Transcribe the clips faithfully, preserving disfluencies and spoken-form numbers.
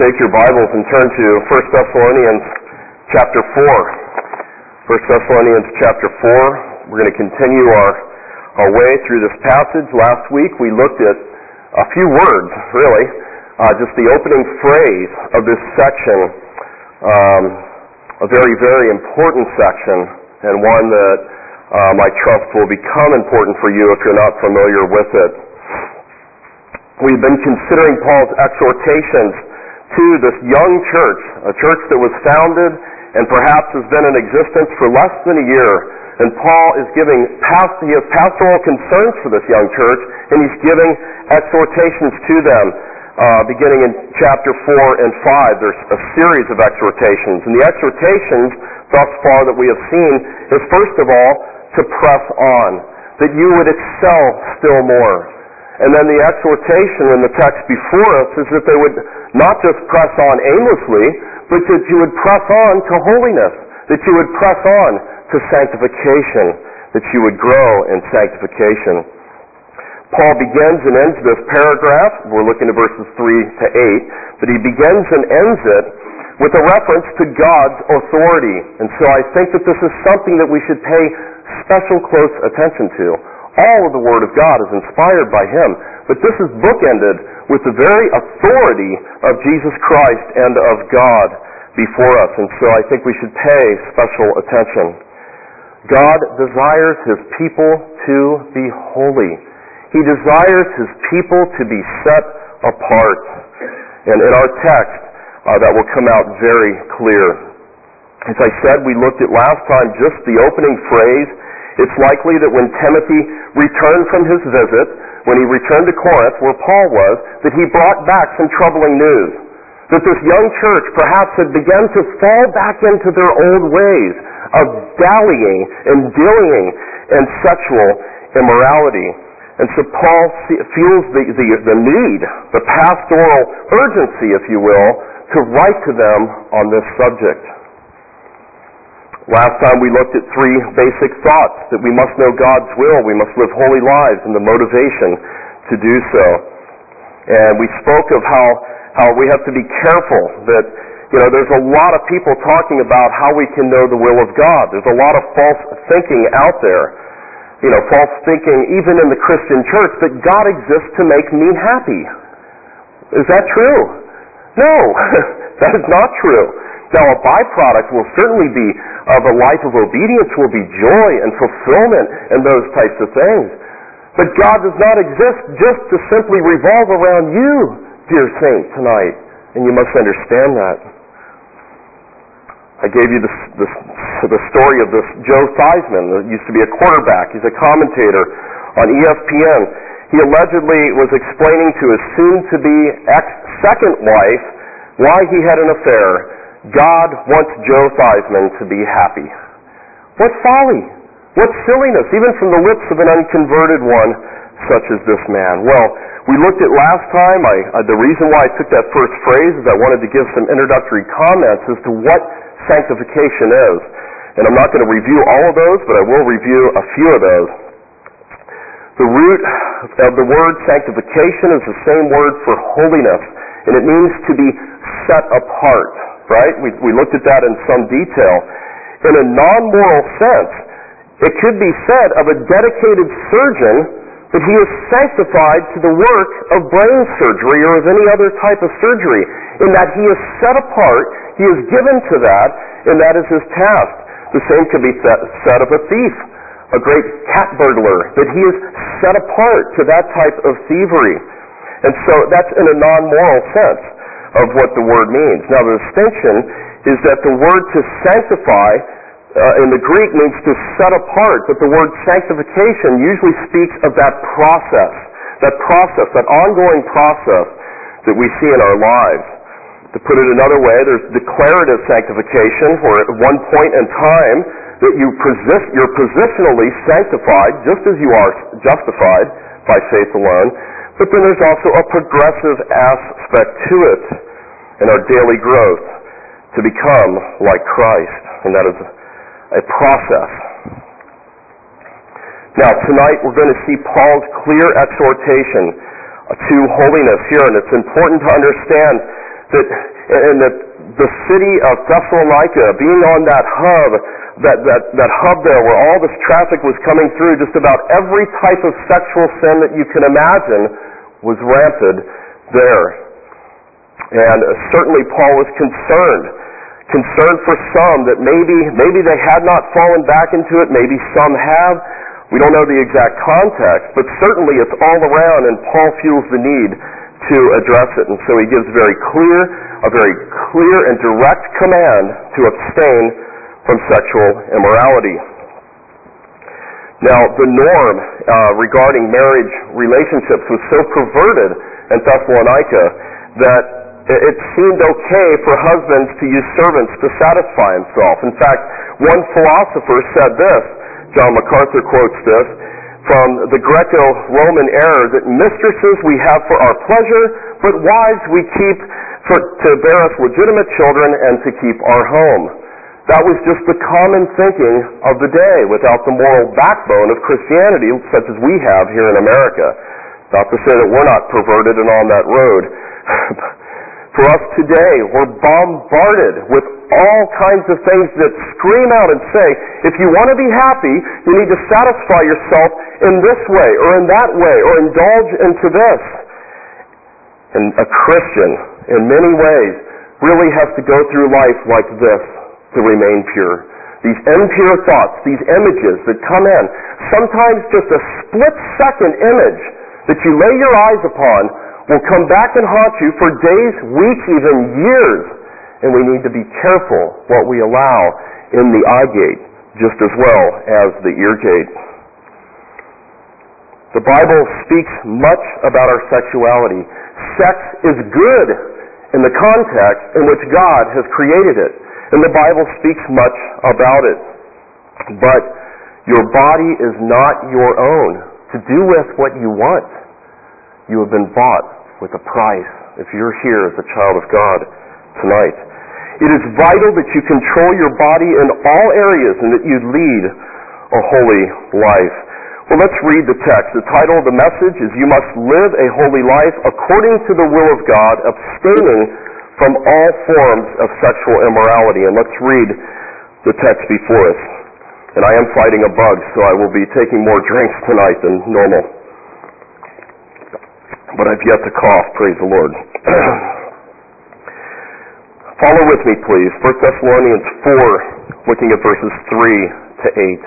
take your Bibles and turn to First Thessalonians chapter four. First Thessalonians chapter four. We're going to continue our, our way through this passage. Last week we looked at a few words, really, uh, just the opening phrase of this section, um, a very, very important section, and one that um, I trust will become important for you if you're not familiar with it. We've been considering Paul's exhortations to this young church, a church that was founded and perhaps has been in existence for less than a year. And Paul is giving, past, he has pastoral concerns for this young church, and he's giving exhortations to them, uh, beginning in chapter four and five. There's a series of exhortations. And the exhortations thus far that we have seen is, first of all, to press on, that you would excel still more. And then the exhortation in the text before us is that they would not just press on aimlessly, but that you would press on to holiness, that you would press on to sanctification, that you would grow in sanctification. Paul begins and ends this paragraph, we're looking at verses three to eight, but he begins and ends it with a reference to God's authority. And so I think that this is something that we should pay special close attention to. All of the Word of God is inspired by Him, but this is bookended with the very authority of Jesus Christ and of God before us, and so I think we should pay special attention. God desires His people to be holy. He desires His people to be set apart. And in our text, uh, that will come out very clear. As I said, we looked at last time just the opening phrase. It's likely that when Timothy returned from his visit, when he returned to Corinth, where Paul was, that he brought back some troubling news. That this young church perhaps had begun to fall back into their old ways of dallying and dillying in sexual immorality. And so Paul feels the, the, the need, the pastoral urgency, if you will, to write to them on this subject. Last time we looked at three basic thoughts, that we must know God's will, we must live holy lives, and the motivation to do so. And we spoke of how, how we have to be careful that, you know, there's a lot of people talking about how we can know the will of God. There's a lot of false thinking out there, you know, false thinking even in the Christian church, that God exists to make me happy. Is that true? No, that is not true. Now, a byproduct will certainly be of a life of obedience, will be joy and fulfillment and those types of things. But God does not exist just to simply revolve around you, dear saint, tonight. And you must understand that. I gave you this, this, the story of this Joe Theismann, who used to be a quarterback. He's a commentator on E S P N. He allegedly was explaining to his soon-to-be ex-second wife why he had an affair. God wants Joe Theismann to be happy. What folly! What silliness, even from the lips of an unconverted one such as this man. Well, we looked at last time, I, uh, the reason why I took that first phrase is I wanted to give some introductory comments as to what sanctification is. And I'm not going to review all of those, but I will review a few of those. The root of the word sanctification is the same word for holiness, and it means to be set apart. Right? We, we looked at that in some detail. In a non-moral sense, it could be said of a dedicated surgeon that he is sanctified to the work of brain surgery or of any other type of surgery, in that he is set apart, he is given to that, and that is his task. The same could be said of a thief, a great cat burglar, that he is set apart to that type of thievery. And so that's in a non-moral sense of what the word means. Now the distinction is that the word to sanctify uh, in the Greek means to set apart, but the word sanctification usually speaks of that process, that process, that ongoing process that we see in our lives. To put it another way, there's declarative sanctification, where at one point in time that you posi- you're positionally sanctified, just as you are justified by faith alone. But then there's also a progressive aspect to it in our daily growth to become like Christ, and that is a process. Now, tonight we're going to see Paul's clear exhortation to holiness here, and it's important to understand that, and that the city of Thessalonica, being on that hub, that, that, that hub there where all this traffic was coming through, just about every type of sexual sin that you can imagine was rampant there. And certainly Paul was concerned, concerned for some that maybe, maybe they had not fallen back into it, maybe some have. We don't know the exact context, but certainly it's all around, and Paul feels the need to address it. And so he gives very clear, a very clear and direct command to abstain from sexual immorality. Now, the norm uh, regarding marriage relationships was so perverted in Thessalonica that it seemed okay for husbands to use servants to satisfy himself. In fact, one philosopher said this, John MacArthur quotes this, from the Greco-Roman era, that mistresses we have for our pleasure, but wives we keep for, to bear us legitimate children and to keep our home. That was just the common thinking of the day without the moral backbone of Christianity such as we have here in America. Not to say that we're not perverted and on that road. For us today, we're bombarded with all kinds of things that scream out and say, if you want to be happy, you need to satisfy yourself in this way or in that way or indulge into this. And a Christian, in many ways, really has to go through life like this to remain pure. These impure thoughts, these images that come in, sometimes just a split-second image that you lay your eyes upon will come back and haunt you for days, weeks, even years. And we need to be careful what we allow in the eye gate just as well as the ear gate. The Bible speaks much about our sexuality. Sex is good in the context in which God has created it. And the Bible speaks much about it. But your body is not your own to do with what you want. You have been bought with a price if you're here as a child of God tonight. It is vital that you control your body in all areas and that you lead a holy life. Well, let's read the text. The title of the message is You Must Live a Holy Life According to the Will of God, Abstaining from All Forms of Sexual Immorality. And let's read the text before us. And I am fighting a bug, so I will be taking more drinks tonight than normal. But I've yet to cough, praise the Lord. Follow with me, please. First Thessalonians four, looking at verses three to eight.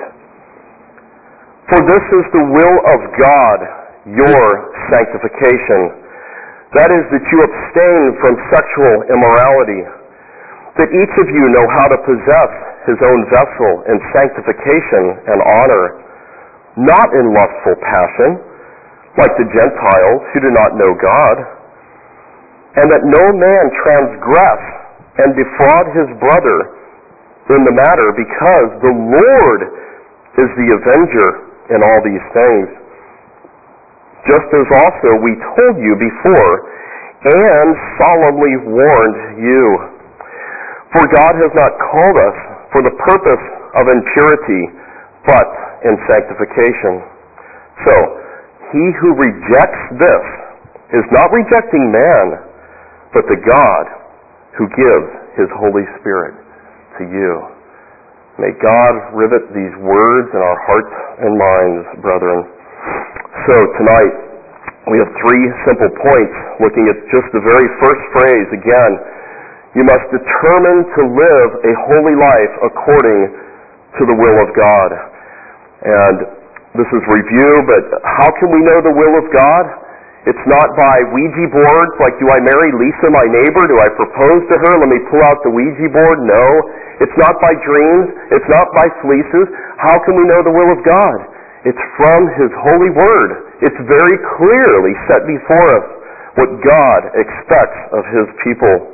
For this is the will of God, your sanctification. That is, that you abstain from sexual immorality, that each of you know how to possess his own vessel in sanctification and honor, not in lustful passion, like the Gentiles who do not know God, and that no man transgress and defraud his brother in the matter, because the Lord is the avenger in all these things. Just as also we told you before and solemnly warned you. For God has not called us for the purpose of impurity, but in sanctification. So, he who rejects this is not rejecting man, but the God who gives his Holy Spirit to you. May God rivet these words in our hearts and minds, brethren. So tonight, we have three simple points, looking at just the very first phrase again. You must determine to live a holy life according to the will of God. And this is review, but how can we know the will of God? It's not by Ouija boards, like do I marry Lisa, my neighbor? Do I propose to her? Let me pull out the Ouija board. No. It's not by dreams. It's not by fleeces. How can we know the will of God? It's from His holy word. It's very clearly set before us what God expects of His people.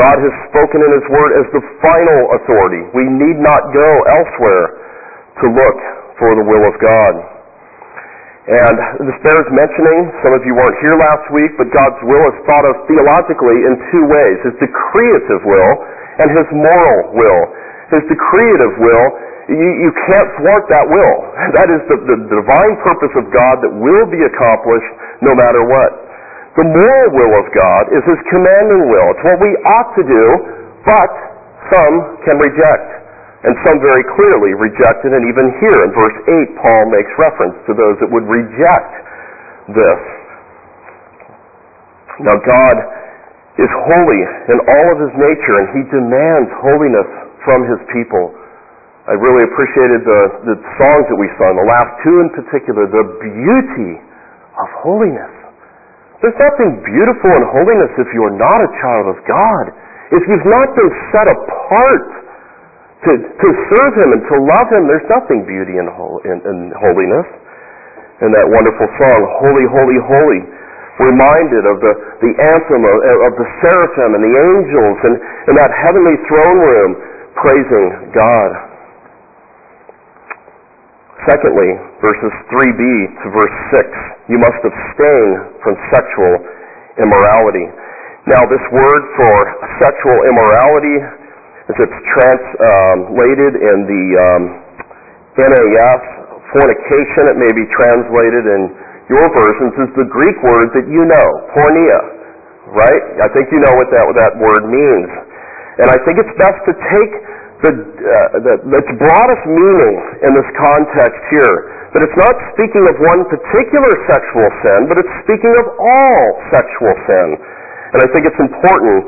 God has spoken in His word as the final authority. We need not go elsewhere to look for the will of God. And this bears mentioning, some of you weren't here last week, but God's will is thought of theologically in two ways. His decreative will and His moral will. His decreative will, you, you can't thwart that will. That is the, the divine purpose of God that will be accomplished no matter what. The moral will of God is His commanding will. It's what we ought to do, but some can reject. And some very clearly reject it. And even here in verse eight, Paul makes reference to those that would reject this. Now God is holy in all of His nature, and He demands holiness from His people. I really appreciated the, the songs that we sung, the last two in particular, the beauty of holiness. There's nothing beautiful in holiness if you're not a child of God. If you've not been set apart to, to serve Him and to love Him, there's nothing beauty in, hol- in, in holiness. And that wonderful song, Holy, Holy, Holy, reminded of the, the anthem of, of the seraphim and the angels and, and that heavenly throne room praising God. Secondly, verses three b to verse six, you must abstain from sexual immorality. Now this word for sexual immorality, as it's translated in the um, N A S, fornication, it may be translated in your versions, is the Greek word that you know, porneia, right? I think you know what that, what that word means. And I think it's best to take the, uh, the, its broadest meaning in this context here, that it's not speaking of one particular sexual sin, but it's speaking of all sexual sin. And I think it's important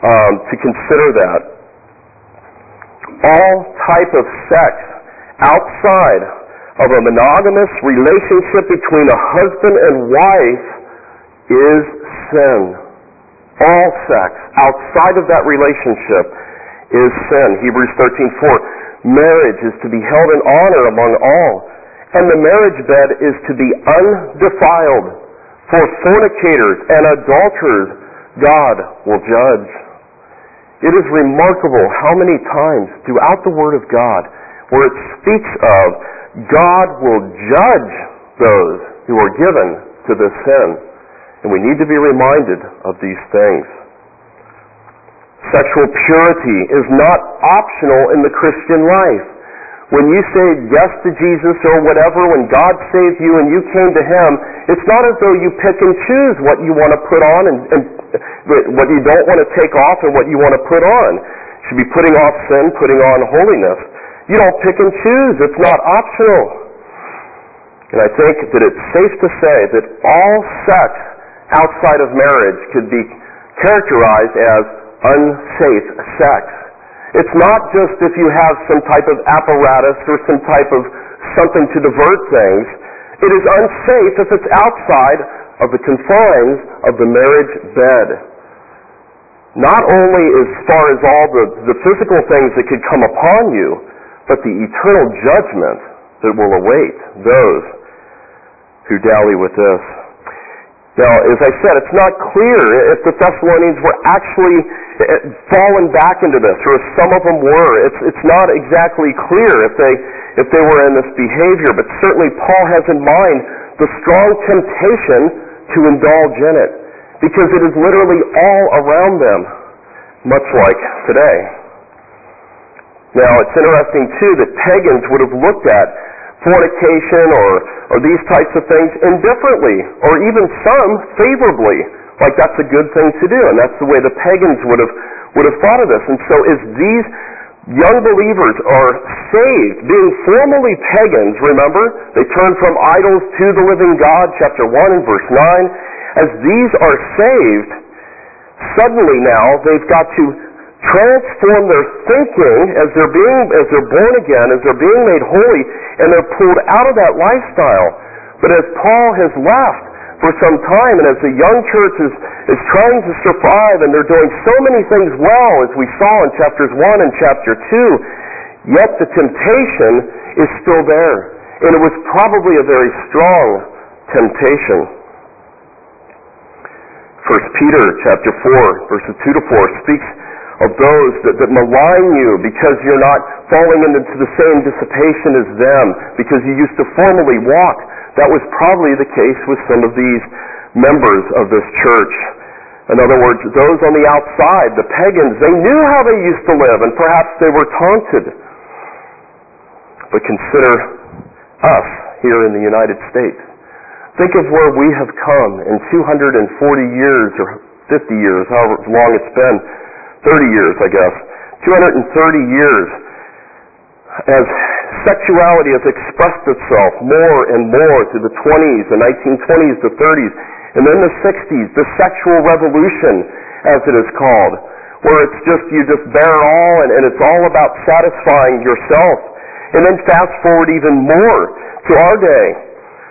um, to consider that. All type of sex outside of a monogamous relationship between a husband and wife is sin. All sex outside of that relationship is sin. Hebrews thirteen four. Marriage is to be held in honor among all, and the marriage bed is to be undefiled. For fornicators and adulterers, God will judge. It is remarkable how many times throughout the Word of God where it speaks of God will judge those who are given to this sin. And we need to be reminded of these things. Sexual purity is not optional in the Christian life. When you say yes to Jesus or whatever, when God saved you and you came to Him, it's not as though you pick and choose what you want to put on and, and what you don't want to take off and what you want to put on. You should be putting off sin, putting on holiness. You don't pick and choose. It's not optional. And I think that it's safe to say that all sex outside of marriage could be characterized as unsafe sex. It's not just if you have some type of apparatus or some type of something to divert things. It is unsafe if it's outside of the confines of the marriage bed. Not only as far as all the, the physical things that could come upon you, but the eternal judgment that will await those who dally with this. Now, as I said, it's not clear if the Thessalonians were actually fallen back into this, or if some of them were. It's, it's not exactly clear if they, if they were in this behavior, but certainly Paul has in mind the strong temptation to indulge in it, because it is literally all around them, much like today. Now, it's interesting, too, that pagans would have looked at fornication or, or these types of things indifferently, or even some favorably, like that's a good thing to do, and that's the way the pagans would have would have thought of this. And so as these young believers are saved, being formerly pagans, remember, they turn from idols to the living God, chapter one and verse nine, as these are saved, suddenly now they've got to transform their thinking as they're being as they're born again, as they're being made holy, and they're pulled out of that lifestyle. But as Paul has left for some time, and as the young church is, is trying to survive, and they're doing so many things well, as we saw in chapters one and chapter two, yet the temptation is still there. And it was probably a very strong temptation. First Peter chapter four, verses two to four, speaks of those that, that malign you because you're not falling into the same dissipation as them, because you used to formerly walk. That was probably the case with some of these members of this church. In other words, those on the outside, the pagans, they knew how they used to live, and perhaps they were taunted. But consider us here in the United States. Think of where we have come in two hundred forty years or fifty years, however long it's been, thirty years, I guess, two hundred thirty years, as sexuality has expressed itself more and more through the twenties, the nineteen twenties, the thirties, and then the sixties, the sexual revolution, as it is called, where it's just, you just bear all, and, and it's all about satisfying yourself. And then fast forward even more to our day,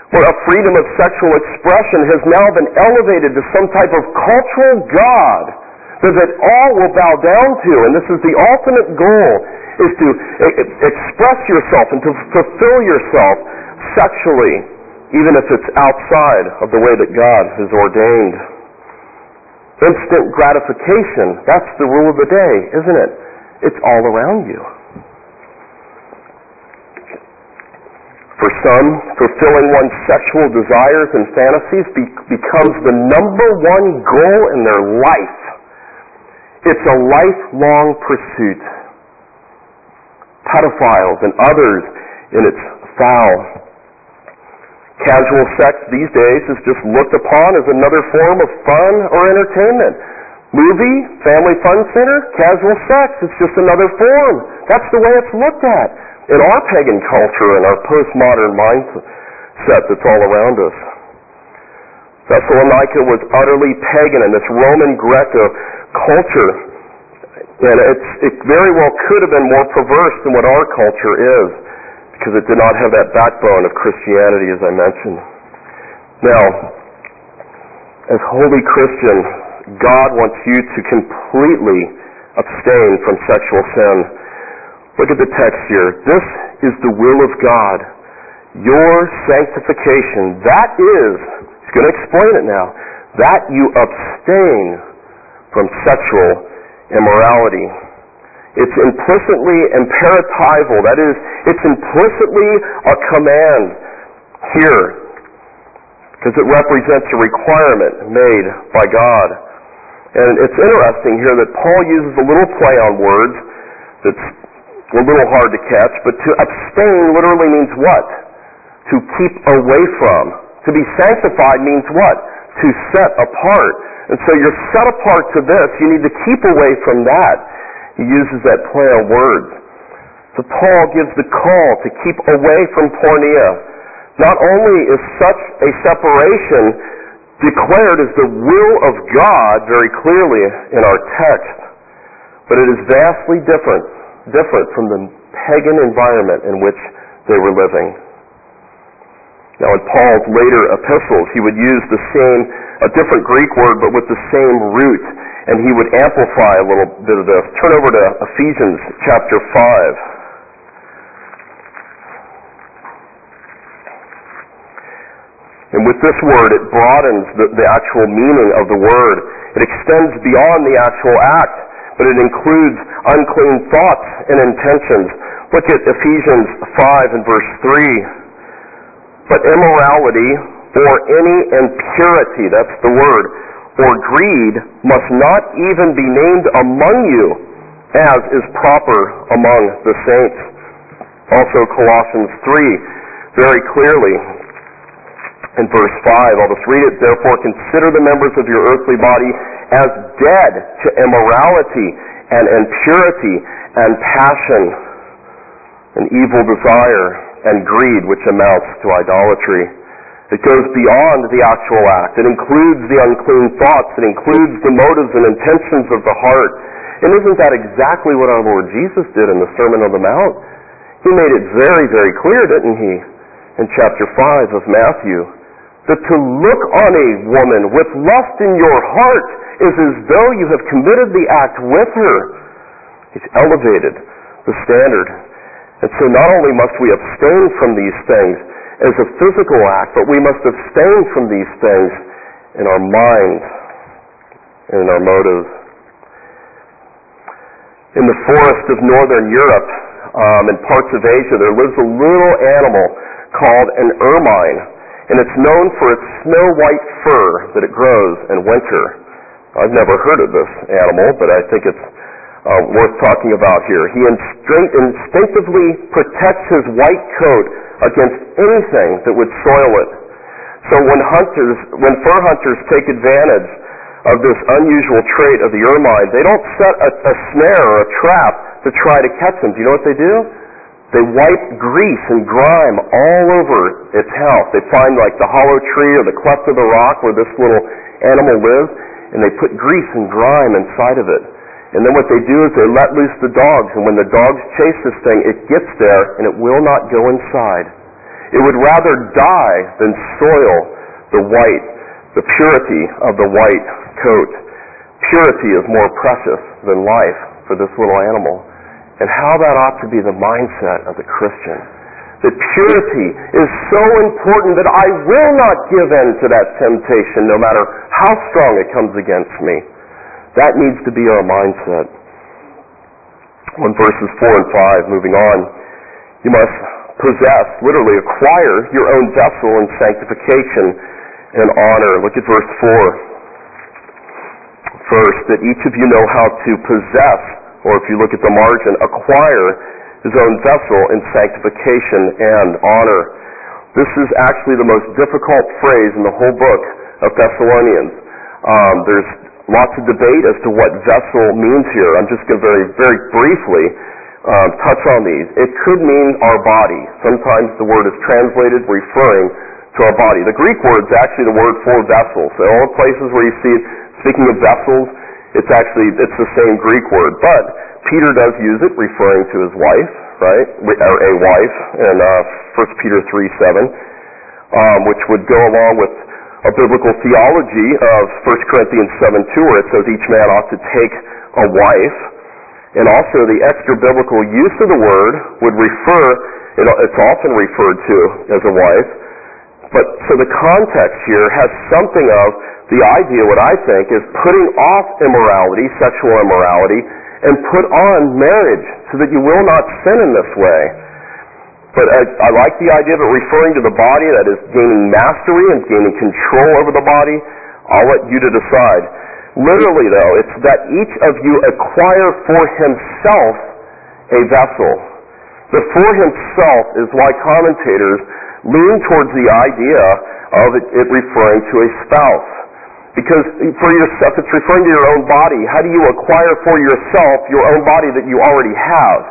where a freedom of sexual expression has now been elevated to some type of cultural god that, that all will bow down to. And this is the ultimate goal, is to express yourself and to fulfill yourself sexually, even if it's outside of the way that God has ordained. Instant gratification, that's the rule of the day, isn't it? It's all around you. For some, fulfilling one's sexual desires and fantasies be- becomes the number one goal in their life. It's a lifelong pursuit. Pedophiles and others, and it's foul. Casual sex these days is just looked upon as another form of fun or entertainment. Movie, family fun center, casual sex, it's just another form. That's the way it's looked at in our pagan culture and our postmodern mindset that's all around us. Thessalonica was utterly pagan in this Roman Greco culture, and it's, it very well could have been more perverse than what our culture is, because it did not have that backbone of Christianity, as I mentioned. Now, as holy Christian, God wants you to completely abstain from sexual sin. Look at the text here. This is the will of God, your sanctification. That is, he's going to explain it now, that you abstain from sexual immorality. It's implicitly imperatival. That is, it's implicitly a command here, because it represents a requirement made by God. And it's interesting here that Paul uses a little play on words that's a little hard to catch, but to abstain literally means what? To keep away from. To be sanctified means what? To set apart. And so you're set apart to this. You need to keep away from that. He uses that play on words. So Paul gives the call to keep away from porneia. Not only is such a separation declared as the will of God very clearly in our text, but it is vastly different, different from the pagan environment in which they were living. Now, in Paul's later epistles, he would use the same, a different Greek word, but with the same root, and he would amplify a little bit of this. Turn over to Ephesians chapter five. And with this word, it broadens the, the actual meaning of the word. It extends beyond the actual act, but it includes unclean thoughts and intentions. Look at Ephesians five and verse three. But immorality, or any impurity, that's the word, or greed, must not even be named among you, as is proper among the saints. Also Colossians three, very clearly, in verse five, I'll just read it. Therefore, consider the members of your earthly body as dead to immorality and impurity and passion and evil desire and greed, which amounts to idolatry. It goes beyond the actual act. It includes the unclean thoughts. It includes the motives and intentions of the heart. And isn't that exactly what our Lord Jesus did in the Sermon on the Mount? He made it very, very clear, didn't he, in chapter five of Matthew, that to look on a woman with lust in your heart is as though you have committed the act with her. He's elevated the standard. And so not only must we abstain from these things as a physical act, but we must abstain from these things in our minds and in our motives. In the forest of northern Europe um, and parts of Asia, there lives a little animal called an ermine, and it's known for its snow-white fur that it grows in winter. I've never heard of this animal, but I think it's Uh, worth talking about here. He instinct, instinctively protects his white coat against anything that would soil it. So when hunters, when fur hunters take advantage of this unusual trait of the ermine, they don't set a, a snare or a trap to try to catch them. Do you know what they do? They wipe grease and grime all over its house. They find like the hollow tree or the cleft of the rock where this little animal lives, and they put grease and grime inside of it. And then what they do is they let loose the dogs, and when the dogs chase this thing, it gets there, and it will not go inside. It would rather die than soil the white, the purity of the white coat. Purity is more precious than life for this little animal. And how that ought to be the mindset of the Christian. That purity is so important that I will not give in to that temptation, no matter how strong it comes against me. That needs to be our mindset. On verses four and five, moving on, you must possess, literally acquire, your own vessel in sanctification and honor. Look at verse four. First, that each of you know how to possess, or if you look at the margin, acquire his own vessel in sanctification and honor. This is actually the most difficult phrase in the whole book of Thessalonians. Um, there's lots of debate as to what vessel means here. I'm just going to very, very briefly um, touch on these. It could mean our body. Sometimes the word is translated referring to our body. The Greek word is actually the word for vessel. So all the places where you see it, speaking of vessels, It's actually, it's the same Greek word, but Peter does use it referring to his wife, right, or a wife in uh, First Peter three seven, um, which would go along with a biblical theology of First Corinthians seven two, where it says each man ought to take a wife, and also the extra biblical use of the word would refer, it's often referred to as a wife, but so the context here has something of the idea, what I think, is putting off immorality, sexual immorality, and put on marriage so that you will not sin in this way. But I, I like the idea of it referring to the body, that is gaining mastery and gaining control over the body. I'll let you to decide. Literally, though, it's that each of you acquire for himself a vessel. The for himself is why commentators lean towards the idea of it, it referring to a spouse. Because for yourself, it's referring to your own body. How do you acquire for yourself your own body that you already have?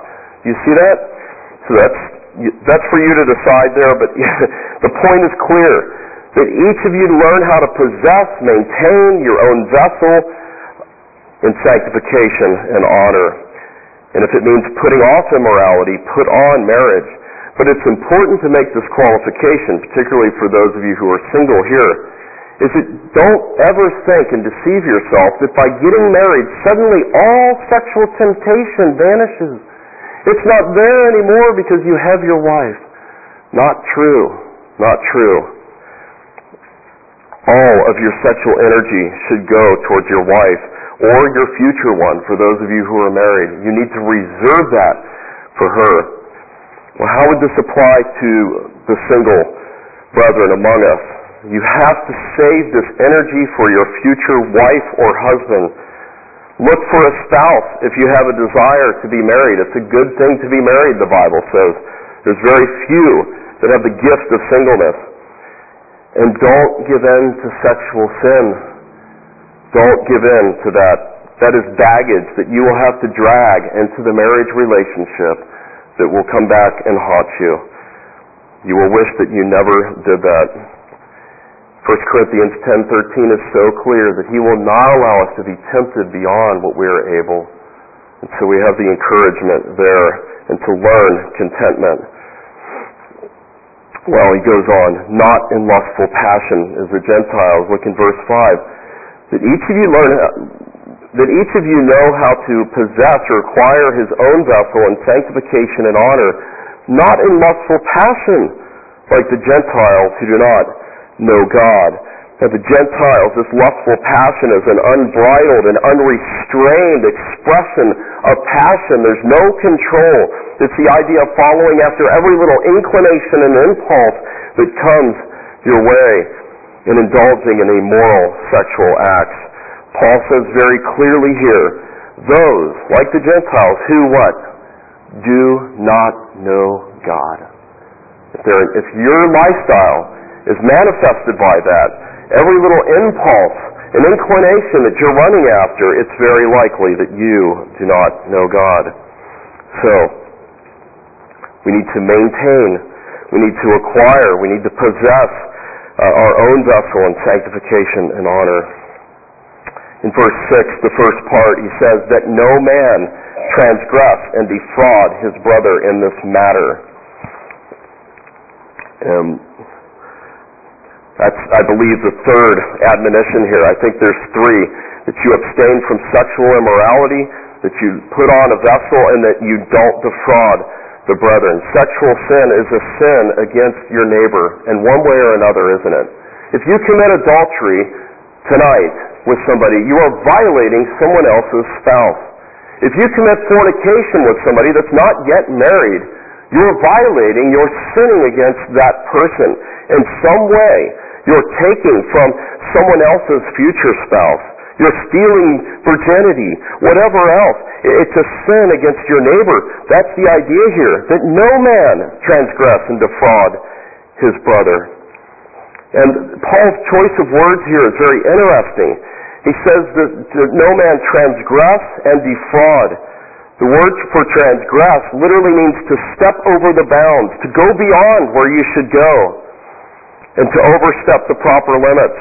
Do you see that? So that's that's for you to decide there, but the point is clear. That each of you learn how to possess, maintain your own vessel in sanctification and honor. And if it means putting off immorality, put on marriage. But it's important to make this qualification, particularly for those of you who are single here, is that don't ever think and deceive yourself that by getting married, suddenly all sexual temptation vanishes. It's not there anymore because you have your wife. Not true. Not true. All of your sexual energy should go towards your wife or your future one, for those of you who are married. You need to reserve that for her. Well, how would this apply to the single brethren among us? You have to save this energy for your future wife or husband. Look for a spouse if you have a desire to be married. It's a good thing to be married, the Bible says. There's very few that have the gift of singleness. And don't give in to sexual sin. Don't give in to that. That is baggage that you will have to drag into the marriage relationship that will come back and haunt you. You will wish that you never did that. First Corinthians ten thirteen is so clear that he will not allow us to be tempted beyond what we are able. And so we have the encouragement there and to learn contentment. Well, he goes on, not in lustful passion as the Gentiles. Look in verse five. That each of you learn, that each of you know how to possess or acquire his own vessel in sanctification and honor, not in lustful passion like the Gentiles who do not know God. Now the Gentiles, this lustful passion is an unbridled and unrestrained expression of passion. There's no control. It's the idea of following after every little inclination and impulse that comes your way and indulging in immoral sexual acts. Paul says very clearly here, those, like the Gentiles, who what? Do not know God. If, if your lifestyle is manifested by that. Every little impulse and inclination that you're running after, it's very likely that you do not know God. So, we need to maintain, we need to acquire, we need to possess uh, our own vessel in sanctification and honor. In verse six, the first part, he says that no man transgress and defraud his brother in this matter. Um, that's, I believe, the third admonition here. I think there's three, that you abstain from sexual immorality, that you put on a vessel, and that you don't defraud the brethren. Sexual sin is a sin against your neighbor in one way or another, isn't it? If you commit adultery tonight with somebody, you are violating someone else's spouse. If you commit fornication with somebody that's not yet married, you're violating, you're sinning against that person in some way. You're taking from someone else's future spouse. You're stealing virginity, whatever else. It's a sin against your neighbor. That's the idea here, that no man transgress and defraud his brother. And Paul's choice of words here is very interesting. He says that no man transgress and defraud. The word for transgress literally means to step over the bounds, to go beyond where you should go, and to overstep the proper limits.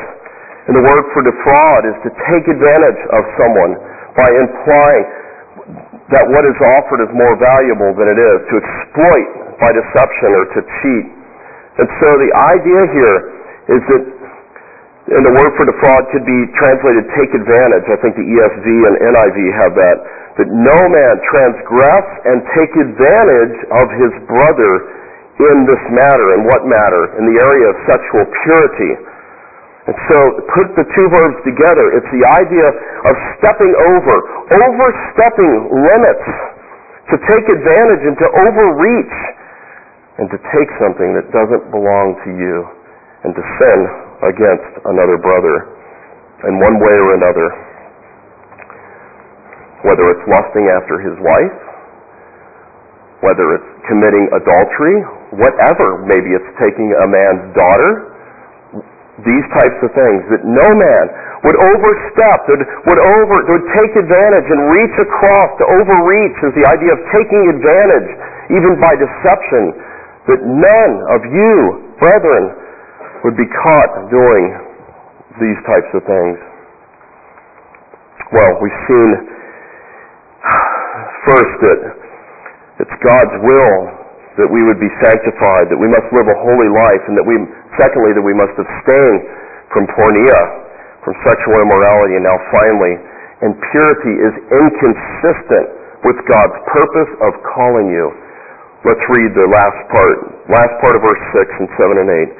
And the word for defraud is to take advantage of someone by implying that what is offered is more valuable than it is, to exploit by deception or to cheat. And so the idea here is that, and the word for defraud could be translated take advantage. I think the E S V and N I V have that. That no man transgress and take advantage of his brother in this matter. In what matter? In the area of sexual purity. And so put the two verbs together. It's the idea of stepping over, overstepping limits, to take advantage and to overreach, and to take something that doesn't belong to you, and to sin against another brother in one way or another. Whether it's lusting after his wife, whether it's committing adultery, whatever, maybe it's taking a man's daughter, these types of things, that no man would overstep, that would over, would take advantage and reach across. To overreach is the idea of taking advantage, even by deception, that none of you, brethren, would be caught doing these types of things. Well, we've seen first that it's God's will that we would be sanctified, that we must live a holy life, and that we, secondly, that we must abstain from porneia, from sexual immorality, and now finally, and purity is inconsistent with God's purpose of calling you. Let's read the last part, last part of verse six and seven and eight.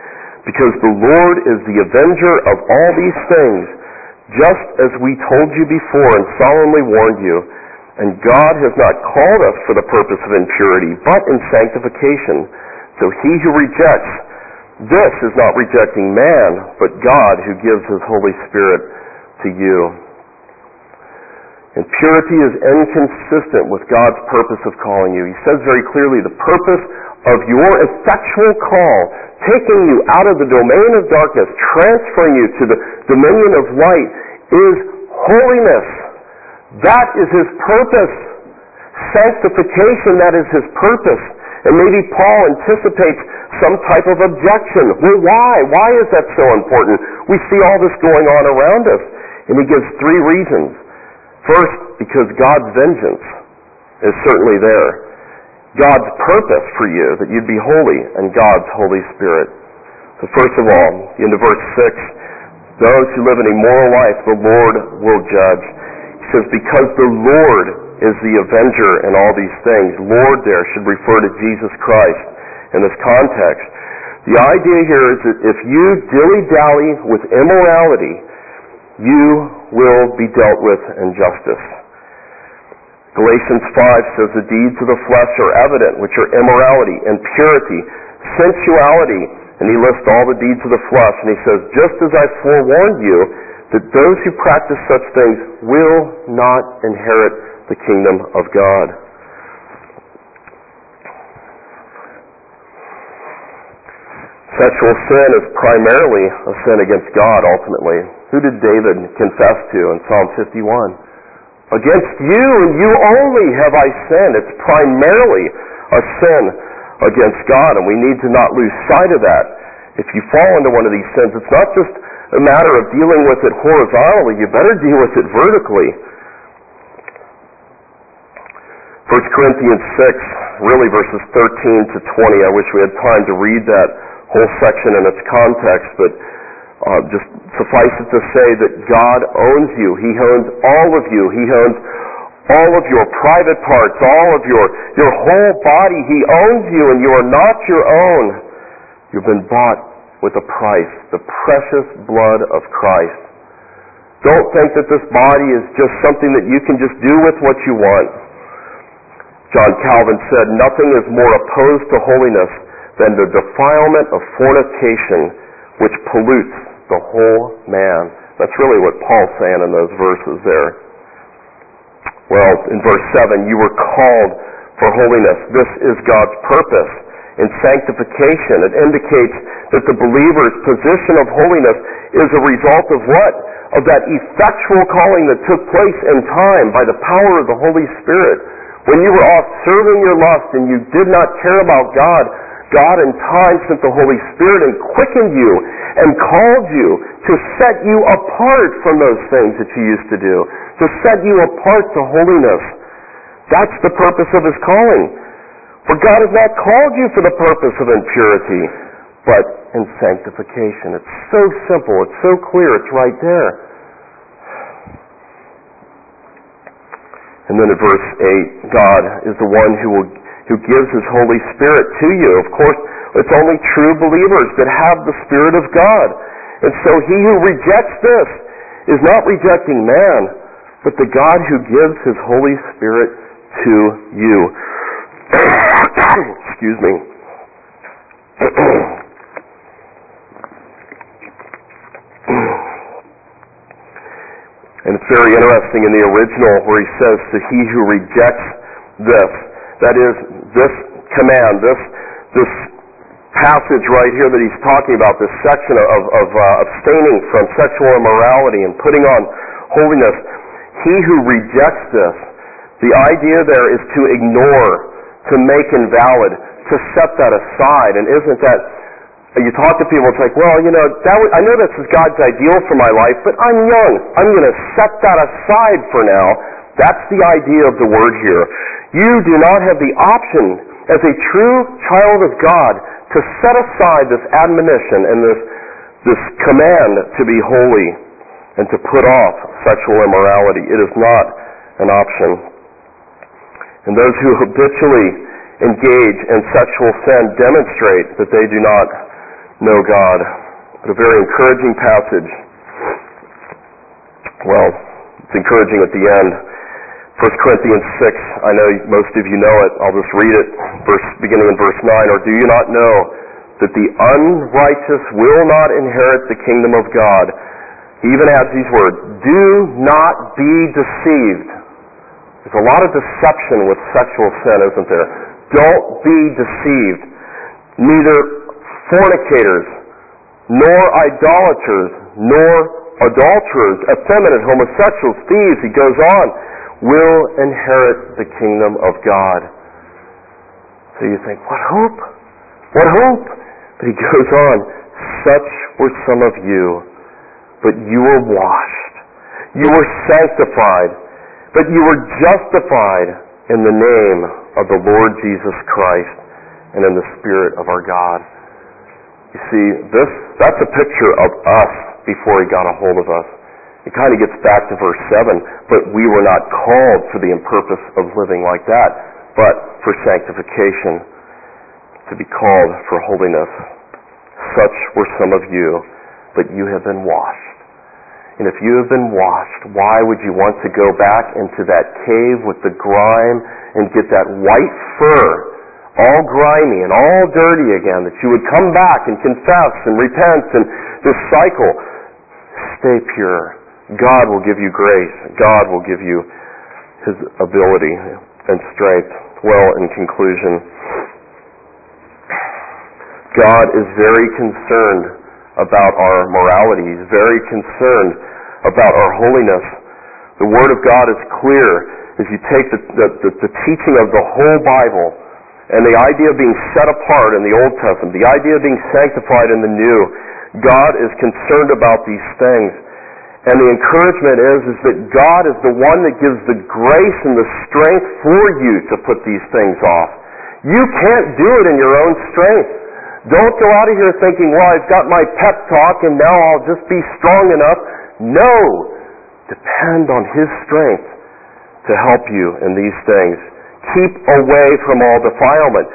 Because the Lord is the avenger of all these things, just as we told you before and solemnly warned you. And God has not called us for the purpose of impurity, but in sanctification. So he who rejects this is not rejecting man, but God who gives his Holy Spirit to you. And purity is inconsistent with God's purpose of calling you. He says very clearly, the purpose of your effectual call, taking you out of the domain of darkness, transferring you to the dominion of light, is holiness. That is his purpose. Sanctification, that is his purpose. And maybe Paul anticipates some type of objection. Well, why? Why is that so important? We see all this going on around us. And he gives three reasons. First, because God's vengeance is certainly there. God's purpose for you, that you'd be holy, and God's Holy Spirit. So first of all, in the verse six, those who live an immoral life, the Lord will judge. He says, because the Lord is the avenger in all these things. Lord there should refer to Jesus Christ in this context. The idea here is that if you dilly-dally with immorality, you will be dealt with injustice. Galatians five says, the deeds of the flesh are evident, which are immorality, impurity, sensuality. And he lists all the deeds of the flesh. And he says, just as I forewarned you, that those who practice such things will not inherit the kingdom of God. Sexual sin is primarily a sin against God, ultimately. Who did David confess to in Psalm fifty-one? Against you and you only have I sinned. It's primarily a sin against God, and we need to not lose sight of that. If you fall into one of these sins, it's not just a matter of dealing with it horizontally. You better deal with it vertically. First Corinthians six, really verses thirteen to twenty. I wish we had time to read that whole section in its context, but uh, just suffice it to say that God owns you. He owns all of you. He owns all of your private parts, all of your, your whole body. He owns you, and you are not your own. You've been bought with a price, the precious blood of Christ. Don't think that this body is just something that you can just do with what you want. John Calvin said, "Nothing is more opposed to holiness than the defilement of fornication, which pollutes the whole man." That's really what Paul's saying in those verses there. Well, in verse seven, you were called for holiness. This is God's purpose in sanctification. It indicates that the believer's position of holiness is a result of what? Of that effectual calling that took place in time by the power of the Holy Spirit. When you were off serving your lust and you did not care about God, God in time sent the Holy Spirit and quickened you and called you to set you apart from those things that you used to do, to set you apart to holiness. That's the purpose of His calling. For God has not called you for the purpose of impurity, but in sanctification. It's so simple. It's so clear. It's right there. And then in verse eight, God is the one who will who gives His Holy Spirit to you. Of course, it's only true believers that have the Spirit of God. And so he who rejects this is not rejecting man, but the God who gives His Holy Spirit to you. Excuse me. And it's very interesting in the original where he says to he who rejects this, that is, this command, this this passage right here that he's talking about, this section of, of uh, abstaining from sexual immorality and putting on holiness. He who rejects this, the idea there is to ignore, to make invalid, to set that aside. And isn't that, you talk to people, it's like, well, you know, that was, I know this is God's ideal for my life, but I'm young. I'm going to set that aside for now. That's the idea of the word here. You do not have the option, as a true child of God, to set aside this admonition and this, this command to be holy and to put off sexual immorality. It is not an option. And those who habitually engage in sexual sin demonstrate that they do not know God. It's a very encouraging passage. Well, it's encouraging at the end. First Corinthians six, I know most of you know it. I'll just read it, verse, beginning in verse nine. Or do you not know that the unrighteous will not inherit the kingdom of God? He even adds these words, do not be deceived. There's a lot of deception with sexual sin, isn't there? Don't be deceived. Neither fornicators, nor idolaters, nor adulterers, effeminate homosexuals, thieves, he goes on, will inherit the kingdom of God. So you think, what hope? What hope? But he goes on, such were some of you, but you were washed, you were sanctified, but you were justified in the name of the Lord Jesus Christ and in the Spirit of our God. You see, this that's a picture of us before he got a hold of us. It kind of gets back to verse seven, but we were not called for the impurpose of living like that, but for sanctification, to be called for holiness. Such were some of you, but you have been washed. And if you have been washed, why would you want to go back into that cave with the grime and get that white fur all grimy and all dirty again, that you would come back and confess and repent and this cycle? Stay pure. God will give you grace. God will give you His ability and strength. Well, in conclusion, God is very concerned about our morality. He's very concerned about our holiness. The Word of God is clear. If you take the, the, the, the teaching of the whole Bible and the idea of being set apart in the Old Testament, the idea of being sanctified in the New, God is concerned about these things. And the encouragement is, is that God is the one that gives the grace and the strength for you to put these things off. You can't do it in your own strength. Don't go out of here thinking, well, I've got my pep talk and now I'll just be strong enough. No! Depend on His strength to help you in these things. Keep away from all defilement.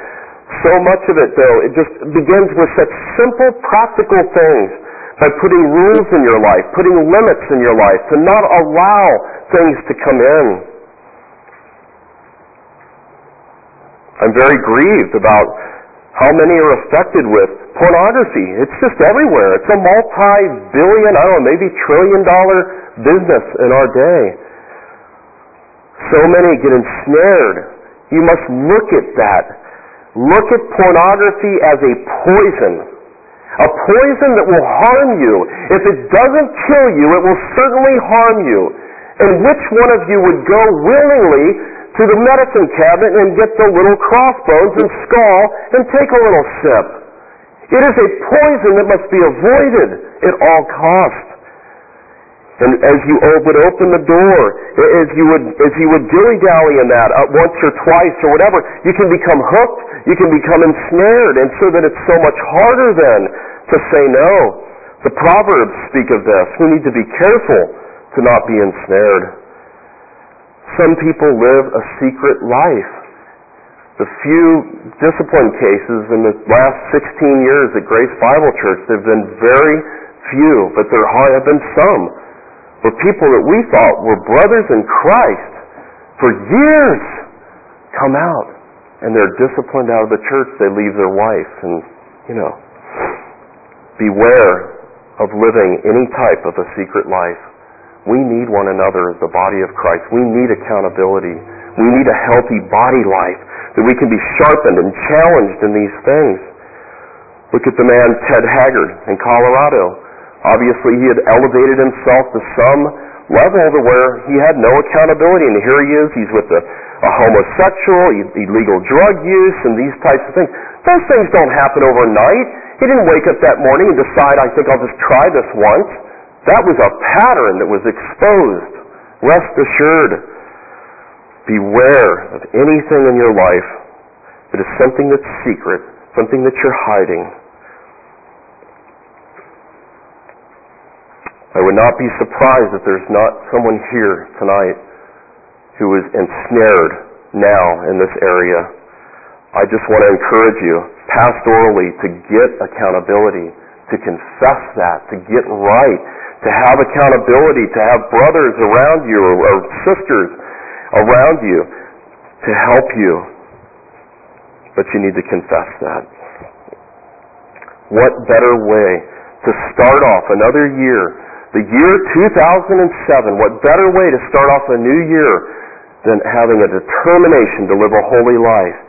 So much of it, though, it just begins with such simple, practical things, by putting rules in your life, putting limits in your life, to not allow things to come in. I'm very grieved about how many are affected with pornography. It's just everywhere. It's a multi-billion, I don't know, maybe trillion dollar business in our day. So many get ensnared. You must look at that. Look at pornography as a poison. A poison that will harm you. If it doesn't kill you, it will certainly harm you. And which one of you would go willingly to the medicine cabinet and get the little crossbones and skull and take a little sip? It is a poison that must be avoided at all costs. And as you would open the door, as you would as you would dilly-dally in that once or twice or whatever, you can become hooked, you can become ensnared, and so that it's so much harder then to say no. The Proverbs speak of this. We need to be careful to not be ensnared. Some people live a secret life. The few discipline cases in the last sixteen years at Grace Bible Church, there have been very few, but there have been some. Were people that we thought were brothers in Christ for years come out and they're disciplined out of the church. They leave their wife and, you know, beware of living any type of a secret life. We need one another as the body of Christ. We need accountability. We need a healthy body life that we can be sharpened and challenged in these things. Look at the man Ted Haggard in Colorado. Obviously, he had elevated himself to some level to where he had no accountability. And here he is. He's with a, a homosexual, illegal drug use, and these types of things. Those things don't happen overnight. He didn't wake up that morning and decide, I think I'll just try this once. That was a pattern that was exposed. Rest assured, beware of anything in your life that is something that's secret, something that you're hiding. I would not be surprised if there's not someone here tonight who is ensnared now in this area. I just want to encourage you pastorally to get accountability, to confess that, to get right, to have accountability, to have brothers around you or, or sisters around you to help you. But you need to confess that. What better way to start off another year? The year two thousand seven, what better way to start off a new year than having a determination to live a holy life,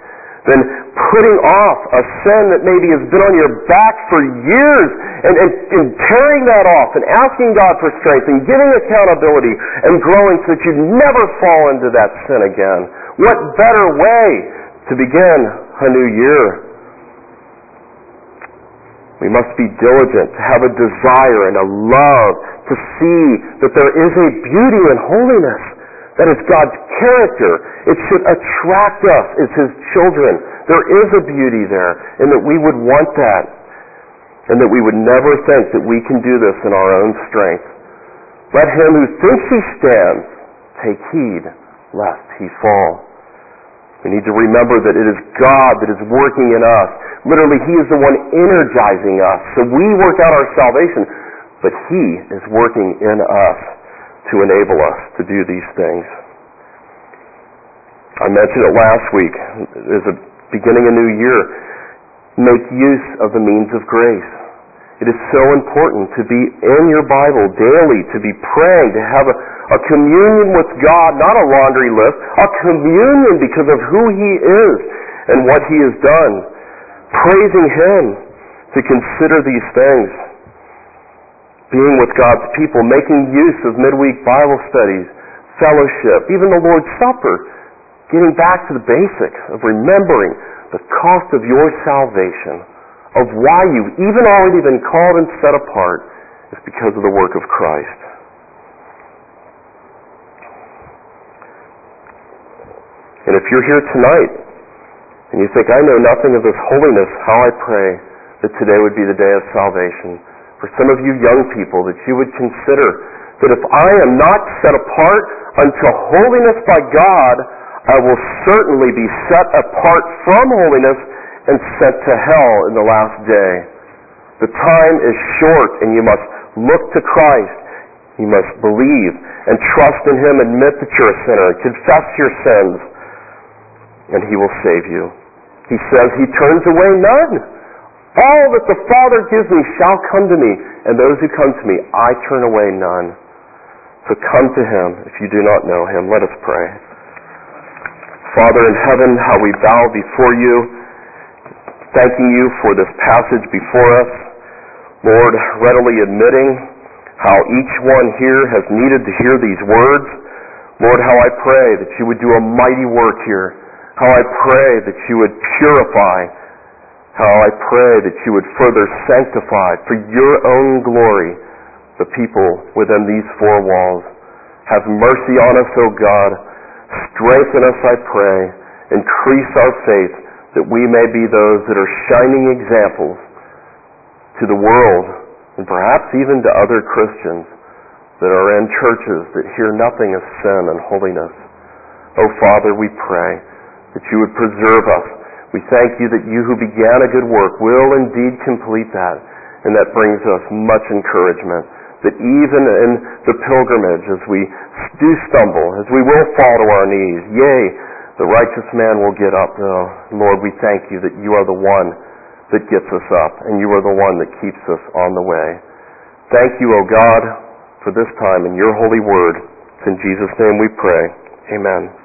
than putting off a sin that maybe has been on your back for years and, and, and tearing that off and asking God for strength and giving accountability and growing so that you never fall into that sin again. What better way to begin a new year? We must be diligent to have a desire and a love to see that there is a beauty in holiness. That is God's character. It should attract us as His children. There is a beauty there, and that we would want that, and that we would never think that we can do this in our own strength. Let him who thinks he stands take heed lest he fall. We need to remember that it is God that is working in us. Literally, He is the one energizing us. So we work out our salvation, but He is working in us to enable us to do these things. I mentioned it last week. As a beginning a new year, make use of the means of grace. It is so important to be in your Bible daily, to be praying, to have a A communion with God, not a laundry list, a communion because of who He is and what He has done. Praising Him. to consider these things. Being with God's people, making use of midweek Bible studies, fellowship, even the Lord's Supper, getting back to the basics of remembering the cost of your salvation, of why you've even already been called and set apart, is because of the work of Christ. And if you're here tonight and you think, I know nothing of this holiness, how I pray that today would be the day of salvation. For some of you young people, that you would consider that if I am not set apart unto holiness by God, I will certainly be set apart from holiness and sent to hell in the last day. The time is short, and you must look to Christ. You must believe and trust in Him, admit that you're a sinner, confess your sins, and He will save you. He says He turns away none. All that the Father gives me shall come to me, and those who come to me, I turn away none. So come to Him if you do not know Him. Let us pray. Father in heaven, how we bow before you, thanking you for this passage before us. Lord, readily admitting how each one here has needed to hear these words. Lord, how I pray that you would do a mighty work here. How I pray that you would purify. How I pray that you would further sanctify for your own glory the people within these four walls. Have mercy on us, O God. Strengthen us, I pray. Increase our faith that we may be those that are shining examples to the world and perhaps even to other Christians that are in churches that hear nothing of sin and holiness. O Father, we pray that you would preserve us. We thank you that you who began a good work will indeed complete that, and that brings us much encouragement, that even in the pilgrimage, as we do stumble, as we will fall to our knees, yea, the righteous man will get up, though. Lord, we thank you that you are the one that gets us up, and you are the one that keeps us on the way. Thank you, O God, for this time in your holy word. It's in Jesus' name we pray. Amen.